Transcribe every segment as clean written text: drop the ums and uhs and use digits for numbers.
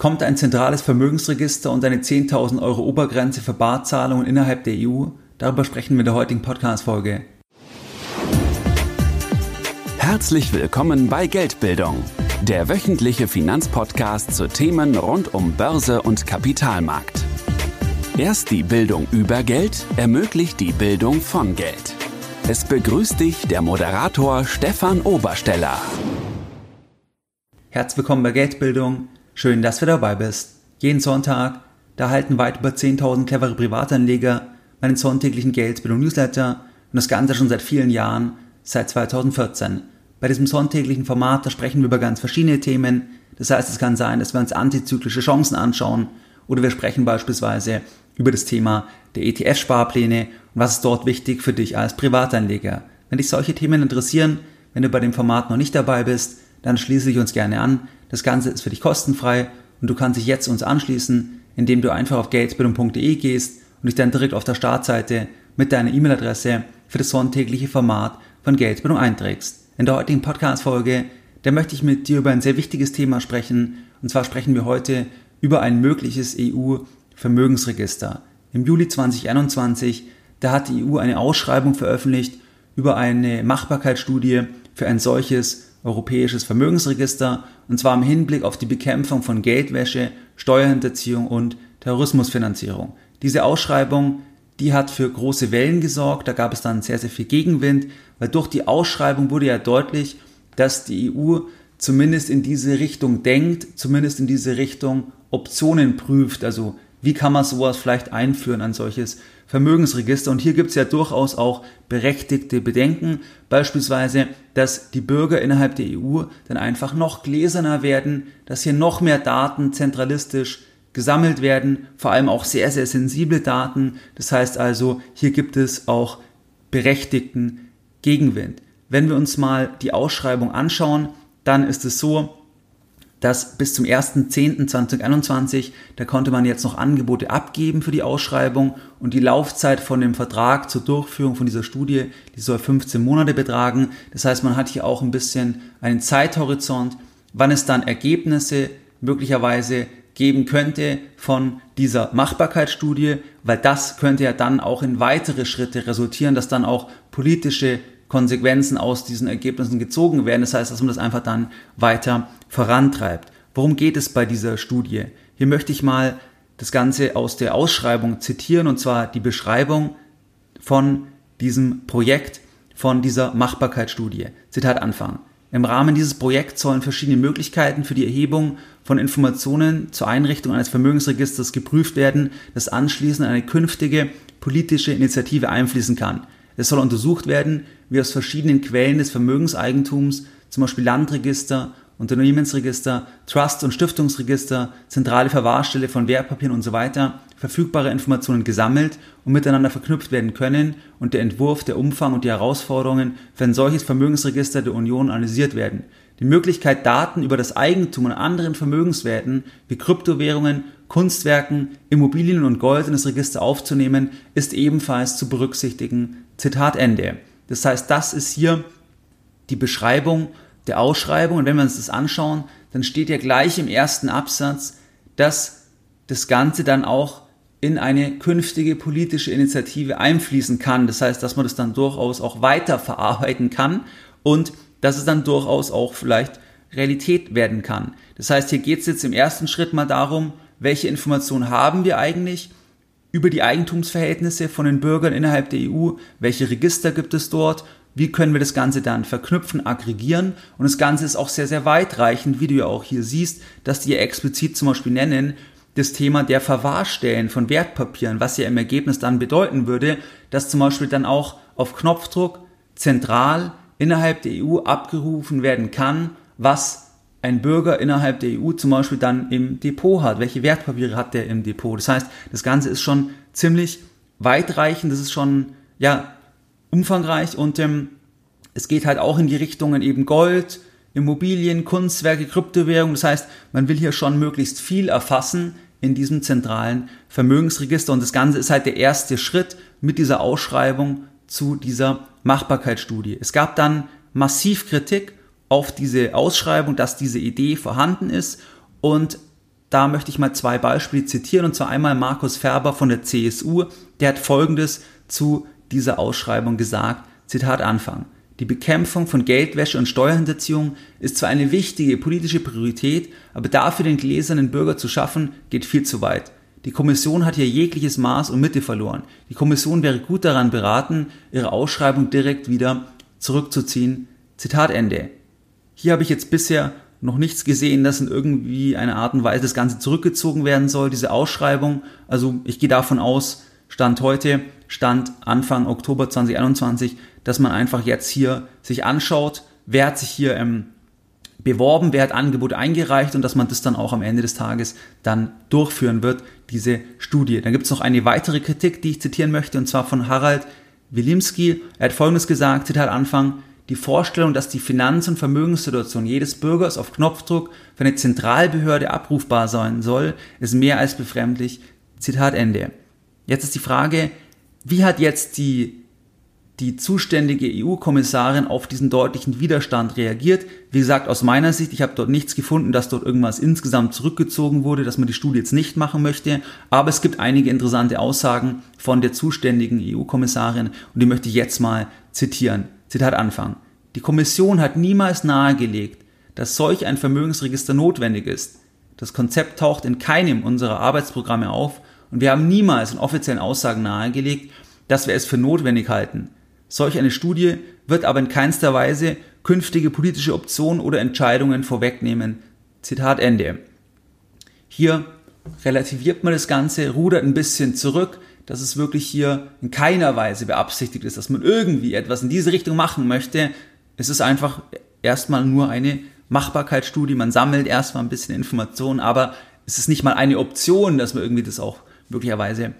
kommt ein zentrales Vermögensregister und eine 10.000 Euro Obergrenze für Barzahlungen innerhalb der EU? Darüber sprechen wir in der heutigen Podcast-Folge. Herzlich willkommen bei Geldbildung, der wöchentliche Finanzpodcast zu Themen rund um Börse und Kapitalmarkt. Erst die Bildung über Geld ermöglicht die Bildung von Geld. Es begrüßt dich der Moderator Stefan Obersteller. Herzlich willkommen bei Geldbildung. Schön, dass du dabei bist. Jeden Sonntag, da erhalten weit über 10.000 clevere Privatanleger meinen sonntäglichen Geldbildung-Newsletter und das Ganze schon seit vielen Jahren, seit 2014. Bei diesem sonntäglichen Format, da sprechen wir über ganz verschiedene Themen. Das heißt, es kann sein, dass wir uns antizyklische Chancen anschauen oder wir sprechen beispielsweise über das Thema der ETF-Sparpläne und was ist dort wichtig für dich als Privatanleger. Wenn dich solche Themen interessieren, wenn du bei dem Format noch nicht dabei bist, dann schließe dich uns gerne an. Das Ganze ist für dich kostenfrei und du kannst dich jetzt uns anschließen, indem du einfach auf geldbildung.de gehst und dich dann direkt auf der Startseite mit deiner E-Mail-Adresse für das sonntägliche Format von Geldbildung einträgst. In der heutigen Podcast-Folge, da möchte ich mit dir über ein sehr wichtiges Thema sprechen. Und zwar sprechen wir heute über ein mögliches EU-Vermögensregister. Im Juli 2021, da hat die EU eine Ausschreibung veröffentlicht über eine Machbarkeitsstudie für ein solches europäisches Vermögensregister, und zwar im Hinblick auf die Bekämpfung von Geldwäsche, Steuerhinterziehung und Terrorismusfinanzierung. Diese Ausschreibung, die hat für große Wellen gesorgt, da gab es dann sehr, sehr viel Gegenwind, weil durch die Ausschreibung wurde ja deutlich, dass die EU zumindest in diese Richtung denkt, zumindest in diese Richtung Optionen prüft, also wie kann man sowas vielleicht einführen, ein solches Vermögensregister? Und hier gibt es ja durchaus auch berechtigte Bedenken, beispielsweise, dass die Bürger innerhalb der EU dann einfach noch gläserner werden, dass hier noch mehr Daten zentralistisch gesammelt werden, vor allem auch sehr, sehr sensible Daten. Das heißt also, hier gibt es auch berechtigten Gegenwind. Wenn wir uns mal die Ausschreibung anschauen, dann ist es so, dass bis zum 1.10.2021, da konnte man jetzt noch Angebote abgeben für die Ausschreibung, und die Laufzeit von dem Vertrag zur Durchführung von dieser Studie, die soll 15 Monate betragen. Das heißt, man hat hier auch ein bisschen einen Zeithorizont, wann es dann Ergebnisse möglicherweise geben könnte von dieser Machbarkeitsstudie, weil das könnte ja dann auch in weitere Schritte resultieren, dass dann auch politische Konsequenzen aus diesen Ergebnissen gezogen werden. Das heißt, dass man das einfach dann weiter vorantreibt. Worum geht es bei dieser Studie? Hier möchte ich mal das Ganze aus der Ausschreibung zitieren, und zwar die Beschreibung von diesem Projekt, von dieser Machbarkeitsstudie. Zitat Anfang. Im Rahmen dieses Projekts sollen verschiedene Möglichkeiten für die Erhebung von Informationen zur Einrichtung eines Vermögensregisters geprüft werden, das anschließend eine künftige politische Initiative einfließen kann. Es soll untersucht werden, wie aus verschiedenen Quellen des Vermögenseigentums, zum Beispiel Landregister, Unternehmensregister, Trust- und Stiftungsregister, zentrale Verwahrstelle von Wertpapieren und so weiter, verfügbare Informationen gesammelt und miteinander verknüpft werden können, und der Entwurf, der Umfang und die Herausforderungen für ein solches Vermögensregister der Union analysiert werden. Die Möglichkeit, Daten über das Eigentum und anderen Vermögenswerten wie Kryptowährungen, Kunstwerken, Immobilien und Gold in das Register aufzunehmen, ist ebenfalls zu berücksichtigen. Zitat Ende. Das heißt, das ist hier die Beschreibung der Ausschreibung, und wenn wir uns das anschauen, dann steht ja gleich im ersten Absatz, dass das Ganze dann auch in eine künftige politische Initiative einfließen kann. Das heißt, dass man das dann durchaus auch weiter verarbeiten kann und dass es dann durchaus auch vielleicht Realität werden kann. Das heißt, hier geht es jetzt im ersten Schritt mal darum, welche Informationen haben wir eigentlich über die Eigentumsverhältnisse von den Bürgern innerhalb der EU, welche Register gibt es dort, wie können wir das Ganze dann verknüpfen, aggregieren, und das Ganze ist auch sehr, sehr weitreichend, wie du ja auch hier siehst, dass die ja explizit zum Beispiel nennen, das Thema der Verwahrstellen von Wertpapieren, was ja im Ergebnis dann bedeuten würde, dass zum Beispiel dann auch auf Knopfdruck zentral innerhalb der EU abgerufen werden kann, was ein Bürger innerhalb der EU zum Beispiel dann im Depot hat, welche Wertpapiere hat der im Depot. Das heißt, das Ganze ist schon ziemlich weitreichend, das ist schon, ja, umfangreich, und es geht halt auch in die Richtungen eben Gold, Immobilien, Kunstwerke, Kryptowährungen. Das heißt, man will hier schon möglichst viel erfassen in diesem zentralen Vermögensregister, und das Ganze ist halt der erste Schritt mit dieser Ausschreibung zu dieser Machbarkeitsstudie. Es gab dann massiv Kritik auf diese Ausschreibung, dass diese Idee vorhanden ist, und Da möchte ich mal zwei Beispiele zitieren, und zwar einmal Markus Ferber von der CSU, der hat Folgendes zu dieser Ausschreibung gesagt, Zitat Anfang: Die Bekämpfung von Geldwäsche und Steuerhinterziehung ist zwar eine wichtige politische Priorität, aber dafür den gläsernen Bürger zu schaffen, geht viel zu weit. Die Kommission hat hier jegliches Maß und Mitte verloren. Die Kommission wäre gut daran beraten, ihre Ausschreibung direkt wieder zurückzuziehen. Zitat Ende. Hier habe ich jetzt bisher noch nichts gesehen, dass in irgendwie einer Art und Weise das Ganze zurückgezogen werden soll, diese Ausschreibung. Also ich gehe davon aus, Stand heute, Stand Anfang Oktober 2021, dass man einfach jetzt hier sich anschaut, wer hat sich hier beworben, wer hat Angebot eingereicht, und dass man das dann auch am Ende des Tages dann durchführen wird, diese Studie. Dann gibt es noch eine weitere Kritik, die ich zitieren möchte, und zwar von Harald Wilimski. Er hat Folgendes gesagt, Zitat Anfang: Die Vorstellung, dass die Finanz- und Vermögenssituation jedes Bürgers auf Knopfdruck für eine Zentralbehörde abrufbar sein soll, ist mehr als befremdlich. Zitat Ende. Jetzt ist die Frage, wie hat jetzt die zuständige EU-Kommissarin auf diesen deutlichen Widerstand reagiert? Wie gesagt, aus meiner Sicht, ich habe dort nichts gefunden, dass dort irgendwas insgesamt zurückgezogen wurde, dass man die Studie jetzt nicht machen möchte. Aber es gibt einige interessante Aussagen von der zuständigen EU-Kommissarin, und die möchte ich jetzt mal zitieren. Zitat Anfang: Die Kommission hat niemals nahegelegt, dass solch ein Vermögensregister notwendig ist. Das Konzept taucht in keinem unserer Arbeitsprogramme auf, und wir haben niemals in offiziellen Aussagen nahegelegt, dass wir es für notwendig halten. Solch eine Studie wird aber in keinster Weise künftige politische Optionen oder Entscheidungen vorwegnehmen. Zitat Ende. Hier relativiert man das Ganze, rudert ein bisschen zurück, dass es wirklich hier in keiner Weise beabsichtigt ist, dass man irgendwie etwas in diese Richtung machen möchte. Es ist einfach erstmal nur eine Machbarkeitsstudie, man sammelt erstmal ein bisschen Informationen, aber es ist nicht mal eine Option, dass man irgendwie das auch möglicherweise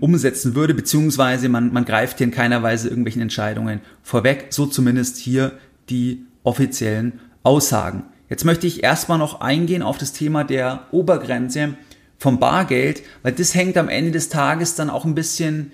umsetzen würde, beziehungsweise man greift hier in keiner Weise irgendwelchen Entscheidungen vorweg, so zumindest hier die offiziellen Aussagen. Jetzt möchte ich erstmal noch eingehen auf das Thema der Obergrenze vom Bargeld, weil das hängt am Ende des Tages dann auch ein bisschen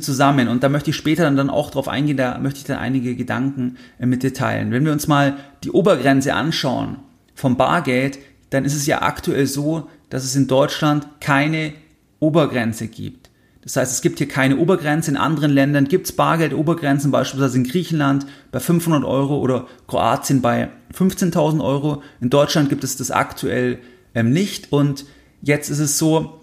zusammen, und da möchte ich später dann auch drauf eingehen, da möchte ich dann einige Gedanken mit dir teilen. Wenn wir uns mal die Obergrenze anschauen vom Bargeld, dann ist es ja aktuell so, dass es in Deutschland keine Obergrenze gibt. Das heißt, es gibt hier keine Obergrenze. In anderen Ländern gibt es Bargeld-Obergrenzen, beispielsweise in Griechenland bei 500 Euro oder Kroatien bei 15.000 Euro. In Deutschland gibt es das aktuell nicht, und jetzt ist es so,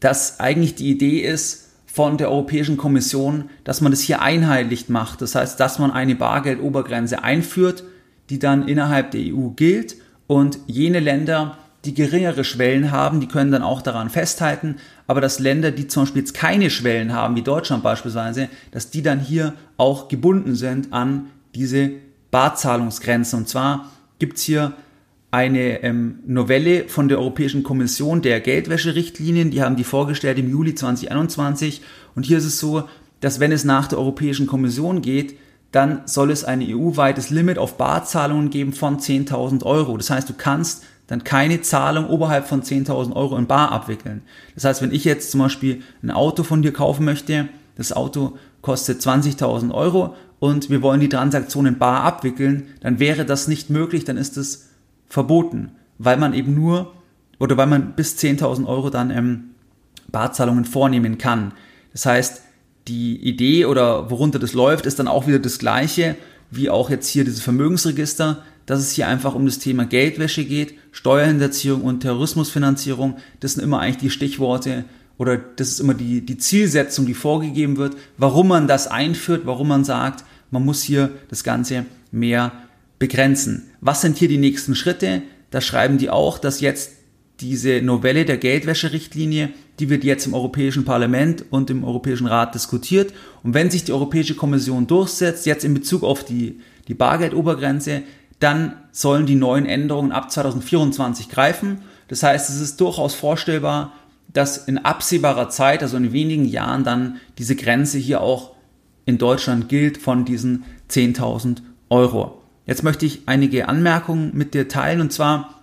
dass eigentlich die Idee ist von der Europäischen Kommission, dass man das hier einheitlich macht. Das heißt, dass man eine Bargeldobergrenze einführt, die dann innerhalb der EU gilt, und jene Länder, die geringere Schwellen haben, die können dann auch daran festhalten, aber dass Länder, die zum Beispiel jetzt keine Schwellen haben, wie Deutschland beispielsweise, dass die dann hier auch gebunden sind an diese Barzahlungsgrenzen. Und zwar gibt es hier eine Novelle von der Europäischen Kommission der Geldwäscherichtlinien, die haben die vorgestellt im Juli 2021, und hier ist es so, dass wenn es nach der Europäischen Kommission geht, dann soll es ein EU-weites Limit auf Barzahlungen geben von 10.000 Euro. Das heißt, du kannst dann keine Zahlung oberhalb von 10.000 Euro in bar abwickeln. Das heißt, wenn ich jetzt zum Beispiel ein Auto von dir kaufen möchte, das Auto kostet 20.000 Euro und wir wollen die Transaktion in bar abwickeln, dann wäre das nicht möglich, dann ist es verboten, weil man bis 10.000 Euro dann Barzahlungen vornehmen kann. Das heißt, die Idee oder worunter das läuft, ist dann auch wieder das Gleiche wie auch jetzt hier dieses Vermögensregister, dass es hier einfach um das Thema Geldwäsche geht, Steuerhinterziehung und Terrorismusfinanzierung. Das sind immer eigentlich die Stichworte, oder das ist immer die Zielsetzung, die vorgegeben wird, warum man das einführt, warum man sagt, man muss hier das Ganze mehr begrenzen. Was sind hier die nächsten Schritte? Da schreiben die auch, dass jetzt diese Novelle der Geldwäscherichtlinie, die wird jetzt im Europäischen Parlament und im Europäischen Rat diskutiert. Und wenn sich die Europäische Kommission durchsetzt, jetzt in Bezug auf die Bargeldobergrenze, dann sollen die neuen Änderungen ab 2024 greifen. Das heißt, es ist durchaus vorstellbar, dass in absehbarer Zeit, also in wenigen Jahren, dann diese Grenze hier auch in Deutschland gilt von diesen 10.000 Euro. Jetzt möchte ich einige Anmerkungen mit dir teilen, und zwar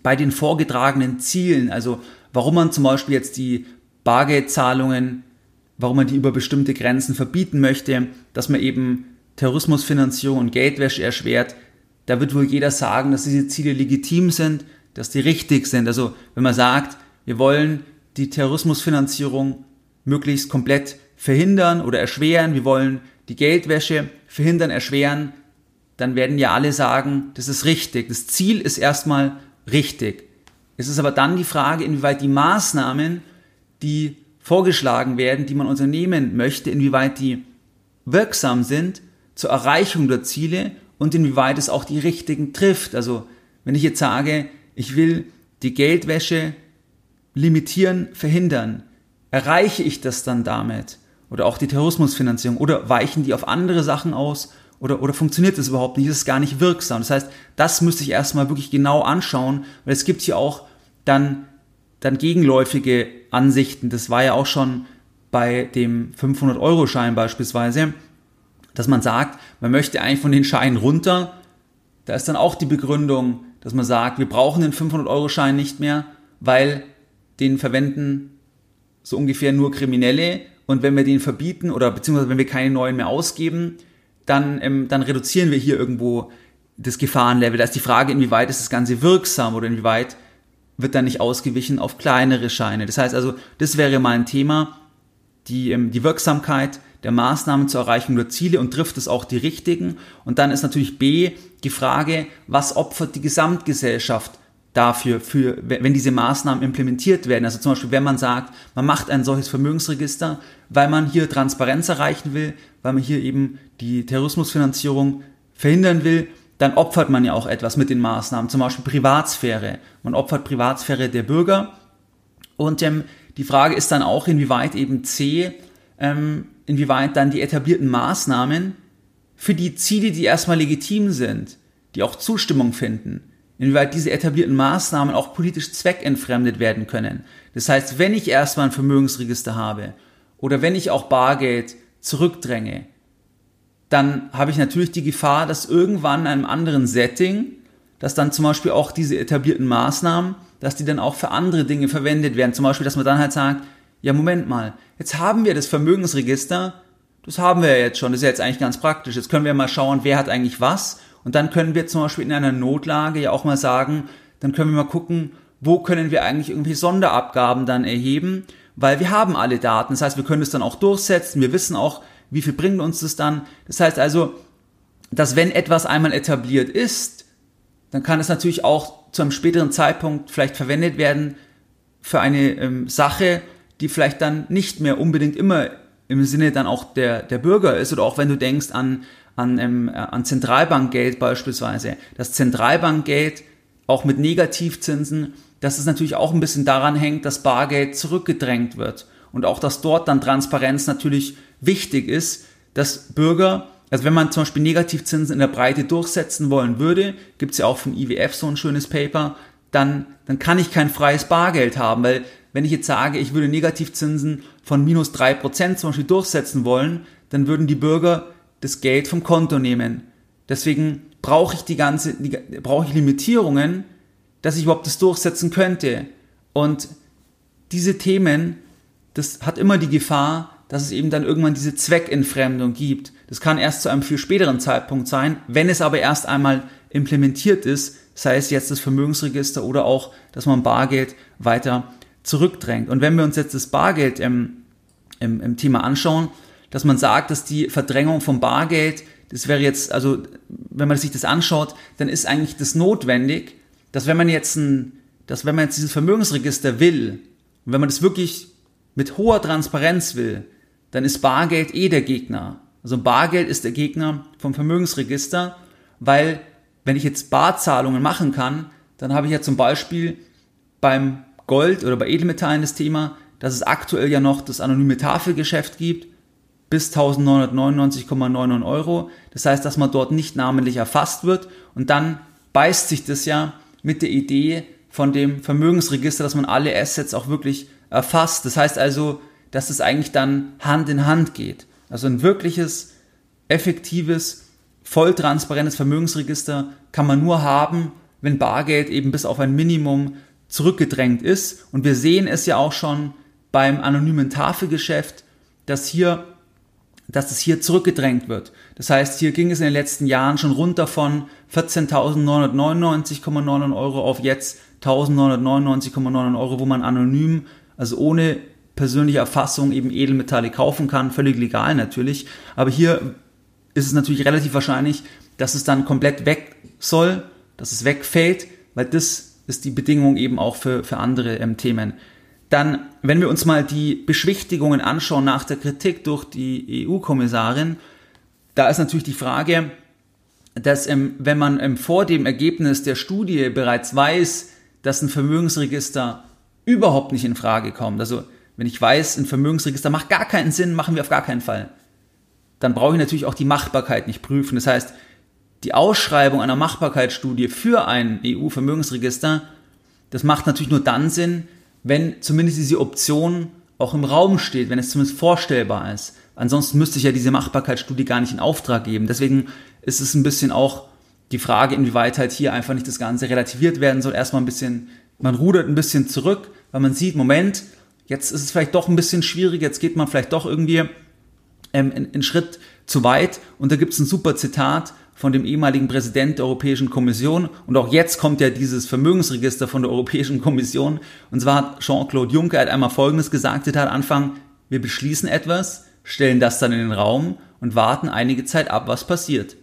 bei den vorgetragenen Zielen, also warum man zum Beispiel jetzt die Bargeldzahlungen, warum man die über bestimmte Grenzen verbieten möchte, dass man eben Terrorismusfinanzierung und Geldwäsche erschwert. Da wird wohl jeder sagen, dass diese Ziele legitim sind, dass die richtig sind. Also wenn man sagt, wir wollen die Terrorismusfinanzierung möglichst komplett verhindern oder erschweren, wir wollen die Geldwäsche verhindern, erschweren, dann werden ja alle sagen, das ist richtig. Das Ziel ist erstmal richtig. Es ist aber dann die Frage, inwieweit die Maßnahmen, die vorgeschlagen werden, die man unternehmen möchte, inwieweit die wirksam sind zur Erreichung der Ziele und inwieweit es auch die richtigen trifft. Also wenn ich jetzt sage, ich will die Geldwäsche limitieren, verhindern, erreiche ich das dann damit? Oder auch die Terrorismusfinanzierung? Oder weichen die auf andere Sachen aus? Oder funktioniert das überhaupt nicht? Ist es gar nicht wirksam? Das heißt, das müsste ich erstmal wirklich genau anschauen, weil es gibt hier auch dann gegenläufige Ansichten. Das war ja auch schon bei dem 500-Euro-Schein beispielsweise, dass man sagt, man möchte eigentlich von den Scheinen runter. Da ist dann auch die Begründung, dass man sagt, wir brauchen den 500-Euro-Schein nicht mehr, weil den verwenden so ungefähr nur Kriminelle. Und wenn wir den verbieten oder beziehungsweise wenn wir keine neuen mehr ausgeben, dann reduzieren wir hier irgendwo das Gefahrenlevel. Da ist die Frage, inwieweit ist das Ganze wirksam oder inwieweit wird dann nicht ausgewichen auf kleinere Scheine. Das heißt also, das wäre mal ein Thema, die Wirksamkeit der Maßnahmen zur Erreichung der Ziele und trifft es auch die richtigen. Und dann ist natürlich B die Frage, was opfert die Gesamtgesellschaft dafür, wenn diese Maßnahmen implementiert werden. Also zum Beispiel, wenn man sagt, man macht ein solches Vermögensregister, weil man hier Transparenz erreichen will, weil man hier eben die Terrorismusfinanzierung verhindern will, dann opfert man ja auch etwas mit den Maßnahmen, zum Beispiel Privatsphäre. Man opfert Privatsphäre der Bürger. Und die Frage ist dann auch, inwieweit eben C, inwieweit dann die etablierten Maßnahmen für die Ziele, die erstmal legitim sind, die auch Zustimmung finden, inwieweit diese etablierten Maßnahmen auch politisch zweckentfremdet werden können. Das heißt, wenn ich erstmal ein Vermögensregister habe oder wenn ich auch Bargeld zurückdränge, dann habe ich natürlich die Gefahr, dass irgendwann in einem anderen Setting, dass dann zum Beispiel auch diese etablierten Maßnahmen, dass die dann auch für andere Dinge verwendet werden. Zum Beispiel, dass man dann halt sagt, ja Moment mal, jetzt haben wir das Vermögensregister, das haben wir ja jetzt schon, das ist ja jetzt eigentlich ganz praktisch, jetzt können wir mal schauen, wer hat eigentlich was. Und dann können wir zum Beispiel in einer Notlage ja auch mal sagen, dann können wir mal gucken, wo können wir eigentlich irgendwelche Sonderabgaben dann erheben, weil wir haben alle Daten. Das heißt, wir können es dann auch durchsetzen, wir wissen auch, wie viel bringt uns das dann. Das heißt also, dass wenn etwas einmal etabliert ist, dann kann es natürlich auch zu einem späteren Zeitpunkt vielleicht verwendet werden für eine Sache, die vielleicht dann nicht mehr unbedingt immer im Sinne dann auch der Bürger ist. Oder auch wenn du denkst an Zentralbankgeld beispielsweise, das Zentralbankgeld auch mit Negativzinsen, dass es natürlich auch ein bisschen daran hängt, dass Bargeld zurückgedrängt wird und auch, dass dort dann Transparenz natürlich wichtig ist, dass Bürger, also wenn man zum Beispiel Negativzinsen in der Breite durchsetzen wollen würde, gibt's ja auch vom IWF so ein schönes Paper, dann kann ich kein freies Bargeld haben, weil wenn ich jetzt sage, ich würde Negativzinsen von -3% zum Beispiel durchsetzen wollen, dann würden die Bürger das Geld vom Konto nehmen. Deswegen brauche ich brauche ich Limitierungen, dass ich überhaupt das durchsetzen könnte. Und diese Themen, das hat immer die Gefahr, dass es eben dann irgendwann diese Zweckentfremdung gibt. Das kann erst zu einem viel späteren Zeitpunkt sein, wenn es aber erst einmal implementiert ist, sei es jetzt das Vermögensregister oder auch, dass man Bargeld weiter zurückdrängt. Und wenn wir uns jetzt das Bargeld im Thema anschauen, dass man sagt, dass die Verdrängung vom Bargeld, das wäre jetzt, also wenn man sich das anschaut, dann ist eigentlich das notwendig, dass wenn man jetzt dieses Vermögensregister will, und wenn man das wirklich mit hoher Transparenz will, dann ist Bargeld der Gegner. Also Bargeld ist der Gegner vom Vermögensregister, weil wenn ich jetzt Barzahlungen machen kann, dann habe ich ja zum Beispiel beim Gold oder bei Edelmetallen das Thema, dass es aktuell ja noch das anonyme Tafelgeschäft gibt, bis 1999,99 Euro. Das heißt, dass man dort nicht namentlich erfasst wird. Und dann beißt sich das ja mit der Idee von dem Vermögensregister, dass man alle Assets auch wirklich erfasst. Das heißt also, dass es eigentlich dann Hand in Hand geht. Also ein wirkliches, effektives, volltransparentes Vermögensregister kann man nur haben, wenn Bargeld eben bis auf ein Minimum zurückgedrängt ist. Und wir sehen es ja auch schon beim anonymen Tafelgeschäft, dass es hier zurückgedrängt wird. Das heißt, hier ging es in den letzten Jahren schon runter von 14.999,99 Euro auf jetzt 1.999,99 Euro, wo man anonym, also ohne persönliche Erfassung eben Edelmetalle kaufen kann, völlig legal natürlich. Aber hier ist es natürlich relativ wahrscheinlich, dass es dann komplett weg soll, dass es wegfällt, weil das ist die Bedingung eben auch für andere Themen. Dann, wenn wir uns mal die Beschwichtigungen anschauen nach der Kritik durch die EU-Kommissarin, da ist natürlich die Frage, dass wenn man vor dem Ergebnis der Studie bereits weiß, dass ein Vermögensregister überhaupt nicht in Frage kommt, also wenn ich weiß, ein Vermögensregister macht gar keinen Sinn, machen wir auf gar keinen Fall, dann brauche ich natürlich auch die Machbarkeit nicht prüfen. Das heißt, die Ausschreibung einer Machbarkeitsstudie für ein EU-Vermögensregister, das macht natürlich nur dann Sinn, wenn zumindest diese Option auch im Raum steht, wenn es zumindest vorstellbar ist. Ansonsten müsste ich ja diese Machbarkeitsstudie gar nicht in Auftrag geben. Deswegen ist es ein bisschen auch die Frage, inwieweit halt hier einfach nicht das Ganze relativiert werden soll. Erstmal ein bisschen, man rudert ein bisschen zurück, weil man sieht, Moment, jetzt ist es vielleicht doch ein bisschen schwierig, jetzt geht man vielleicht doch irgendwie einen Schritt zu weit. Und da gibt es ein super Zitat von dem ehemaligen Präsident der Europäischen Kommission. Und auch jetzt kommt ja dieses Vermögensregister von der Europäischen Kommission. Und zwar hat Jean-Claude Juncker hat einmal Folgendes gesagt, Zitat Anfang, wir beschließen etwas, stellen das dann in den Raum und warten einige Zeit ab, was passiert.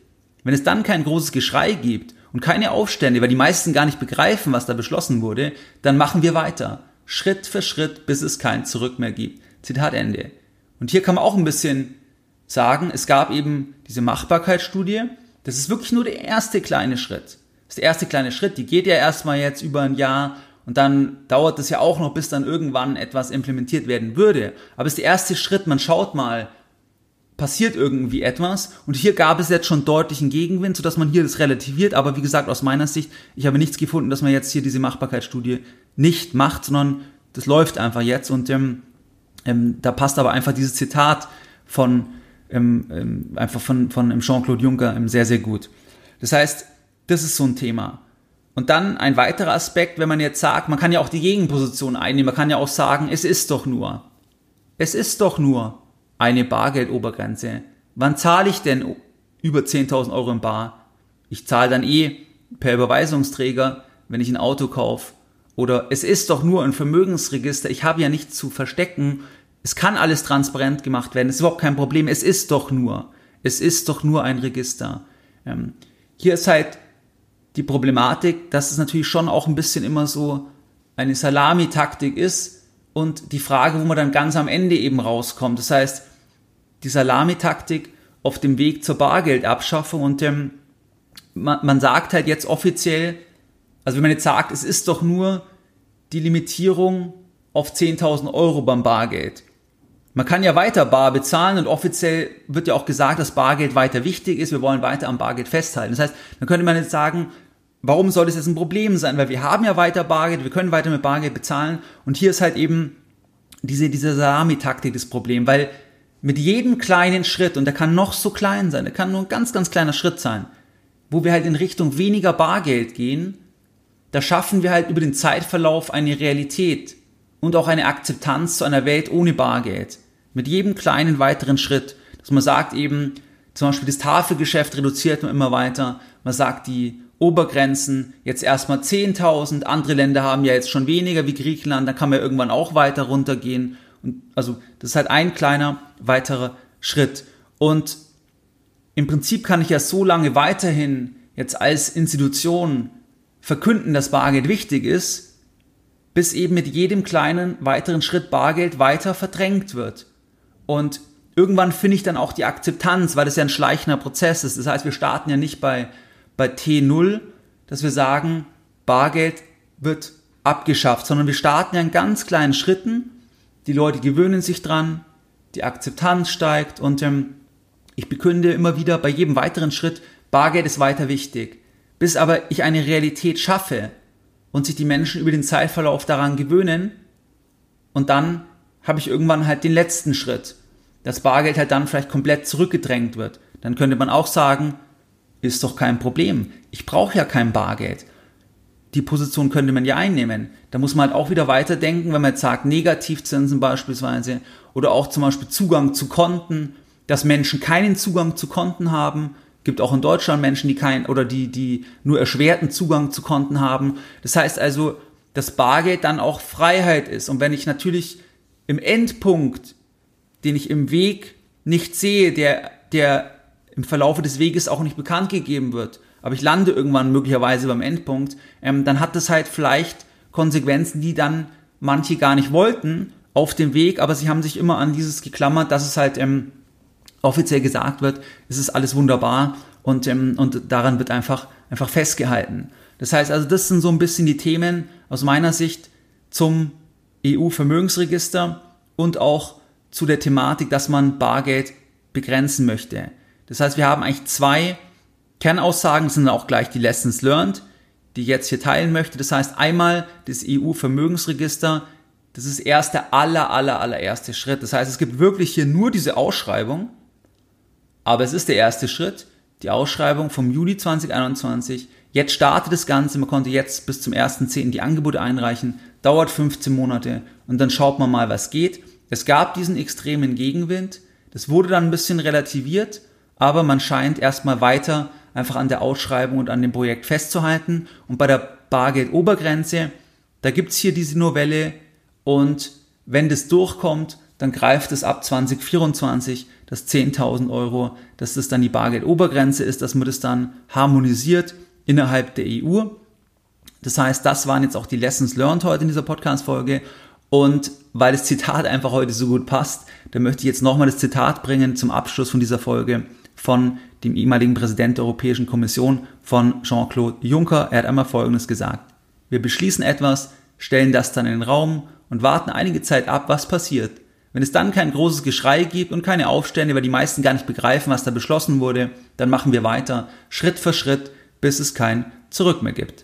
Wenn es dann kein großes Geschrei gibt und keine Aufstände, weil die meisten gar nicht begreifen, was da beschlossen wurde, dann machen wir weiter. Schritt für Schritt, bis es kein Zurück mehr gibt. Zitat Ende. Und hier kann man auch ein bisschen sagen, es gab eben diese Machbarkeitsstudie. Das ist wirklich nur der erste kleine Schritt. Das ist der erste kleine Schritt, die geht ja erstmal jetzt über ein Jahr und dann dauert es ja auch noch, bis dann irgendwann etwas implementiert werden würde. Aber es ist der erste Schritt, man schaut mal, passiert irgendwie etwas und hier gab es jetzt schon deutlichen Gegenwind, sodass man hier das relativiert, aber wie gesagt, aus meiner Sicht, ich habe nichts gefunden, dass man jetzt hier diese Machbarkeitsstudie nicht macht, sondern das läuft einfach jetzt und da passt aber einfach dieses Zitat von Jean-Claude Juncker sehr, sehr gut. Das heißt, das ist so ein Thema. Und dann ein weiterer Aspekt, wenn man jetzt sagt, man kann ja auch die Gegenposition einnehmen, man kann ja auch sagen, es ist doch nur eine Bargeldobergrenze. Wann zahle ich denn über 10.000 Euro in bar? Ich zahle dann per Überweisungsträger, wenn ich ein Auto kaufe. Oder es ist doch nur ein Vermögensregister, ich habe ja nichts zu verstecken. Es kann alles transparent gemacht werden, es ist überhaupt kein Problem, es ist doch nur ein Register. Hier ist halt die Problematik, dass es natürlich schon auch ein bisschen immer so eine Salami-Taktik ist und die Frage, wo man dann ganz am Ende eben rauskommt. Das heißt, die Salami-Taktik auf dem Weg zur Bargeldabschaffung und man sagt halt jetzt offiziell, also wenn man jetzt sagt, es ist doch nur die Limitierung auf 10.000 Euro beim Bargeld. Man kann ja weiter bar bezahlen und offiziell wird ja auch gesagt, dass Bargeld weiter wichtig ist, wir wollen weiter am Bargeld festhalten. Das heißt, dann könnte man jetzt sagen, warum soll das jetzt ein Problem sein? Weil wir haben ja weiter Bargeld, wir können weiter mit Bargeld bezahlen und hier ist halt eben diese Salami-Taktik das Problem, weil mit jedem kleinen Schritt, und der kann noch so klein sein, der kann nur ein ganz, ganz kleiner Schritt sein, wo wir halt in Richtung weniger Bargeld gehen, da schaffen wir halt über den Zeitverlauf eine Realität und auch eine Akzeptanz zu einer Welt ohne Bargeld. Mit jedem kleinen weiteren Schritt, dass man sagt eben, zum Beispiel das Tafelgeschäft reduziert man immer weiter, man sagt die Obergrenzen, jetzt erstmal 10.000, andere Länder haben ja jetzt schon weniger wie Griechenland, dann kann man ja irgendwann auch weiter runtergehen. Und also das ist halt ein kleiner weiterer Schritt. Und im Prinzip kann ich ja so lange weiterhin jetzt als Institution verkünden, dass Bargeld wichtig ist, bis eben mit jedem kleinen weiteren Schritt Bargeld weiter verdrängt wird. Und irgendwann finde ich dann auch die Akzeptanz, weil das ja ein schleichender Prozess ist. Das heißt, wir starten ja nicht bei T0, dass wir sagen, Bargeld wird abgeschafft, sondern wir starten ja in ganz kleinen Schritten. Die Leute gewöhnen sich dran, die Akzeptanz steigt und ich bekünde immer wieder bei jedem weiteren Schritt, Bargeld ist weiter wichtig. Bis aber ich eine Realität schaffe und sich die Menschen über den Zeitverlauf daran gewöhnen und dann habe ich irgendwann halt den letzten Schritt, dass Bargeld halt dann vielleicht komplett zurückgedrängt wird. Dann könnte man auch sagen, ist doch kein Problem, ich brauche ja kein Bargeld. Die Position könnte man ja einnehmen. Da muss man halt auch wieder weiterdenken, wenn man jetzt sagt, Negativzinsen beispielsweise oder auch zum Beispiel Zugang zu Konten, dass Menschen keinen Zugang zu Konten haben, Gibt auch in Deutschland Menschen, die keinen oder die nur erschwerten Zugang zu Konten haben. Das heißt also, dass Bargeld dann auch Freiheit ist. Und wenn ich natürlich im Endpunkt, den ich im Weg nicht sehe, der im Verlaufe des Weges auch nicht bekannt gegeben wird, aber ich lande irgendwann möglicherweise beim Endpunkt, dann hat das halt vielleicht Konsequenzen, die dann manche gar nicht wollten auf dem Weg, aber sie haben sich immer an dieses geklammert, dass es halt offiziell gesagt wird, es ist alles wunderbar und daran wird einfach festgehalten. Das heißt also, das sind so ein bisschen die Themen aus meiner Sicht zum EU-Vermögensregister und auch zu der Thematik, dass man Bargeld begrenzen möchte. Das heißt, wir haben eigentlich zwei Kernaussagen, das sind auch gleich die Lessons learned, die ich jetzt hier teilen möchte. Das heißt einmal das EU-Vermõgensregister, das ist erst der allererste Schritt. Das heißt, es gibt wirklich hier nur diese Ausschreibung, aber es ist der erste Schritt, die Ausschreibung vom Juli 2021. Jetzt startet das Ganze, man konnte jetzt bis zum 1.10. die Angebote einreichen, dauert 15 Monate und dann schaut man mal, was geht. Es gab diesen extremen Gegenwind, das wurde dann ein bisschen relativiert, aber man scheint erstmal weiter einfach an der Ausschreibung und an dem Projekt festzuhalten. Und bei der Bargeldobergrenze, da gibt es hier diese Novelle, und wenn das durchkommt, dann greift es ab 2024, dass 10.000 Euro, dass das dann die Bargeldobergrenze ist, dass man das dann harmonisiert innerhalb der EU. Das heißt, das waren jetzt auch die Lessons learned heute in dieser Podcast-Folge. Und weil das Zitat einfach heute so gut passt, dann möchte ich jetzt nochmal das Zitat bringen zum Abschluss von dieser Folge von dem ehemaligen Präsidenten der Europäischen Kommission, von Jean-Claude Juncker. Er hat einmal Folgendes gesagt: Wir beschließen etwas, stellen das dann in den Raum und warten einige Zeit ab, was passiert. Wenn es dann kein großes Geschrei gibt und keine Aufstände, weil die meisten gar nicht begreifen, was da beschlossen wurde, dann machen wir weiter, Schritt für Schritt, bis es kein Zurück mehr gibt.